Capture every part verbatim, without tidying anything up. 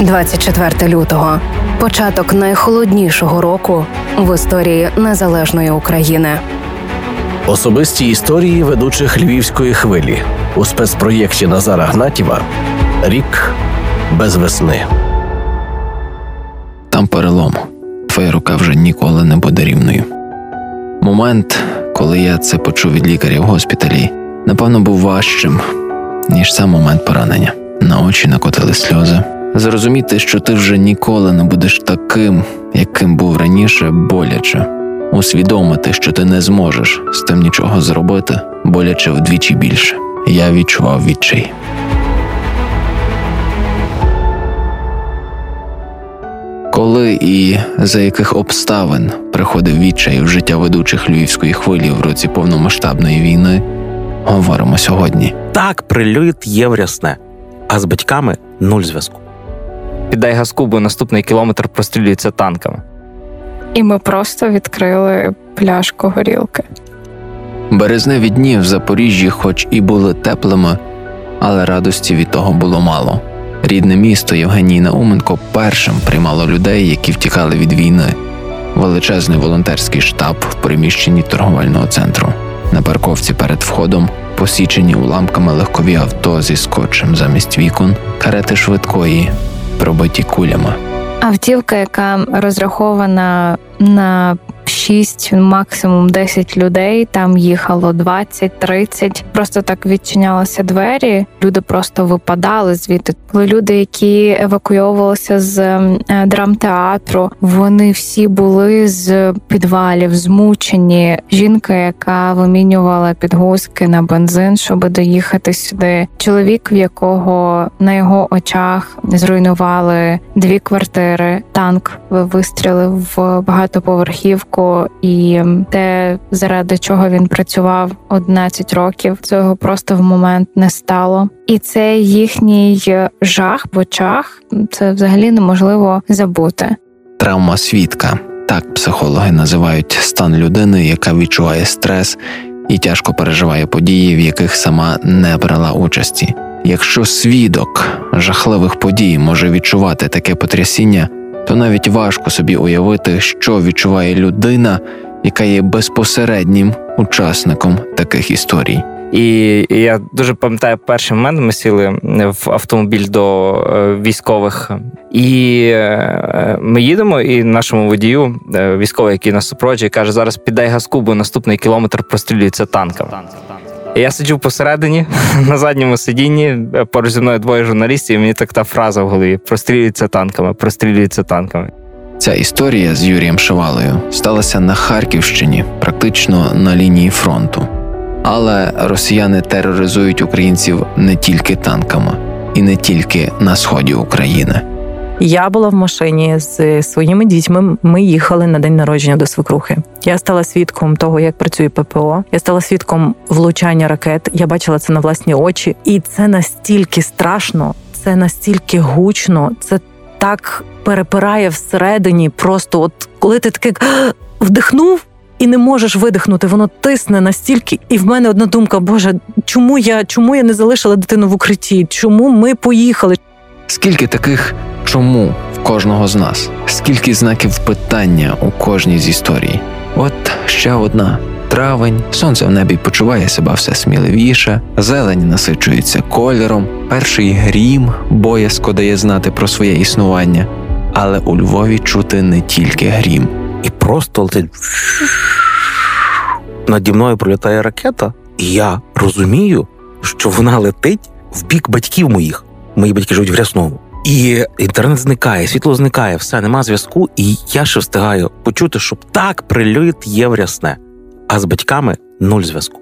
двадцять четвертого лютого – початок найхолоднішого року в історії незалежної України. Особисті історії ведучих Львівської хвилі у спецпроєкті Назара Гнатіва «Рік без весни». Там перелом. Твоя рука вже ніколи не буде рівною. Момент, коли я це почув від лікаря в госпіталі, напевно, був важчим, ніж сам момент поранення. На очі накотили сльози. Зрозуміти, що ти вже ніколи не будеш таким, яким був раніше, боляче. Усвідомити, що ти не зможеш з тим нічого зробити, боляче вдвічі більше. Я відчував відчай. Коли і за яких обставин приходив відчай в життя ведучих Львівської хвилі в році повномасштабної війни, говоримо сьогодні. Так, прильот є врясне, а з батьками нуль зв'язку. Піддай газку, бо наступний кілометр прострілюється танками. І ми просто відкрили пляшку горілки. Березневі дні в Запоріжжі хоч і були теплими, але радості від того було мало. Рідне місто Євгеній Науменко першим приймало людей, які втікали від війни. Величезний волонтерський штаб в приміщенні торговельного центру. На парковці перед входом посічені уламками легкові авто зі скотчем замість вікон, карети швидкої, пробиті кулями. Автівка, яка розрахована на шість, максимум десять людей, там їхало двадцять-тридцять. Просто так відчинялися двері, люди просто випадали звідти. Були люди, які евакуйовувалися з драмтеатру, вони всі були з підвалів, змучені. Жінка, яка вимінювала підгузки на бензин, щоб доїхати сюди. Чоловік, в якого на його очах зруйнували дві квартири, танк вистрілив в багатоповерхівку, і те, заради чого він працював одинадцять років, цього просто в момент не стало. І це їхній жах в очах, це взагалі неможливо забути. Травма свідка. Так психологи називають стан людини, яка відчуває стрес і тяжко переживає події, в яких сама не брала участі. Якщо свідок жахливих подій може відчувати таке потрясіння, то навіть важко собі уявити, що відчуває людина, яка є безпосереднім учасником таких історій. І, і я дуже пам'ятаю перший момент, ми сіли в автомобіль до е, військових, і е, ми їдемо, і нашому водію, е, військовий, який нас супроводжує, каже, зараз піддай газку, бо наступний кілометр прострілюється танками. Я сиджу посередині, на задньому сидінні, поруч зі мною двоє журналістів, і мені так та фраза в голові – «Прострілюються танками, прострілюються танками». Ця історія з Юрієм Шевалою сталася на Харківщині, практично на лінії фронту. Але росіяни тероризують українців не тільки танками, і не тільки на сході України. Я була в машині з своїми дітьми, ми їхали на день народження до свекрухи. Я стала свідком того, як працює ППО, я стала свідком влучання ракет, я бачила це на власні очі. І це настільки страшно, це настільки гучно, це так перепирає всередині, просто от коли ти таки вдихнув, і не можеш видихнути, воно тисне настільки. І в мене одна думка, Боже, чому я, чому я не залишила дитину в укритті, чому ми поїхали? Скільки таких «чому» в кожного з нас? Скільки знаків питання у кожній з історій? От ще одна. Травень, сонце в небі почуває себе все сміливіше, зелень насичується кольором, перший грім боязко дає знати про своє існування. Але у Львові чути не тільки грім. І просто летить... Наді мною пролітає ракета, і я розумію, що вона летить в бік батьків моїх. Мої батьки живуть в Ряснову. І інтернет зникає, світло зникає, все, нема зв'язку, і я ще встигаю почути, що так, прильот є врясне, а з батьками нуль зв'язку.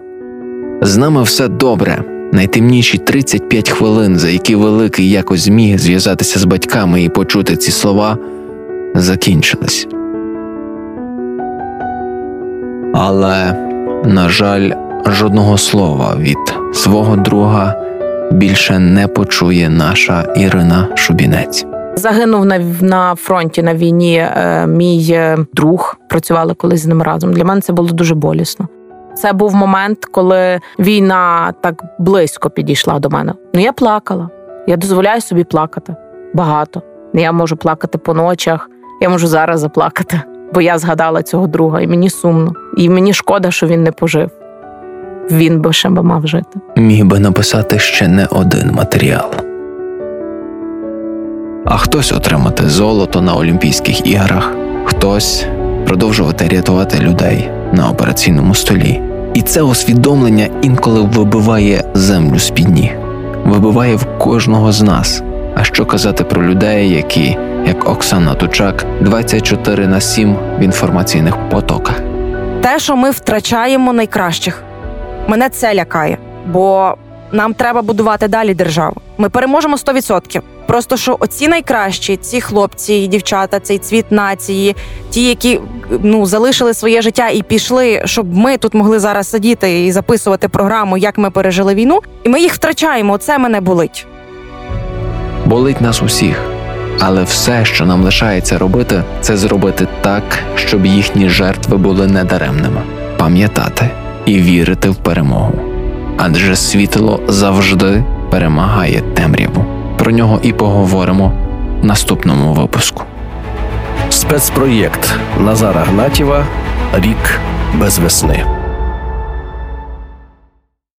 З нами все добре. Найтемніші тридцять п'ять хвилин, за які Великий якось зміг зв'язатися з батьками і почути ці слова, закінчились. Але, на жаль, жодного слова від свого друга більше не почує наша Ірина Шубінець. Загинув на, на фронті, на війні е, мій е, друг. Працювали колись з ним разом. Для мене це було дуже болісно. Це був момент, коли війна так близько підійшла до мене. Ну, я плакала. Я дозволяю собі плакати. Багато. Я можу плакати по ночах, я можу зараз заплакати, бо я згадала цього друга, і мені сумно. І мені шкода, що він не пожив. Він би ще мав жити. Міг би написати ще не один матеріал. А хтось отримати золото на Олімпійських іграх, хтось продовжувати рятувати людей на операційному столі. І це усвідомлення інколи вибиває землю з-під ніг. Вибиває в кожного з нас. А що казати про людей, які, як Оксана Тучак, двадцять чотири на сім в інформаційних потоках. Те, що ми втрачаємо найкращих. Мене це лякає, бо нам треба будувати далі державу. Ми переможемо сто відсотків. Просто що оці найкращі, ці хлопці і дівчата, цей цвіт нації, ті, які ну, залишили своє життя і пішли, щоб ми тут могли зараз сидіти і записувати програму, як ми пережили війну, і ми їх втрачаємо, це мене болить. Болить нас усіх, але все, що нам лишається робити, це зробити так, щоб їхні жертви були недаремними. Пам'ятати і вірити в перемогу. Адже світло завжди перемагає темряву. Про нього і поговоримо в наступному випуску. Спецпроєкт Назара Гнатіва «Рік без весни».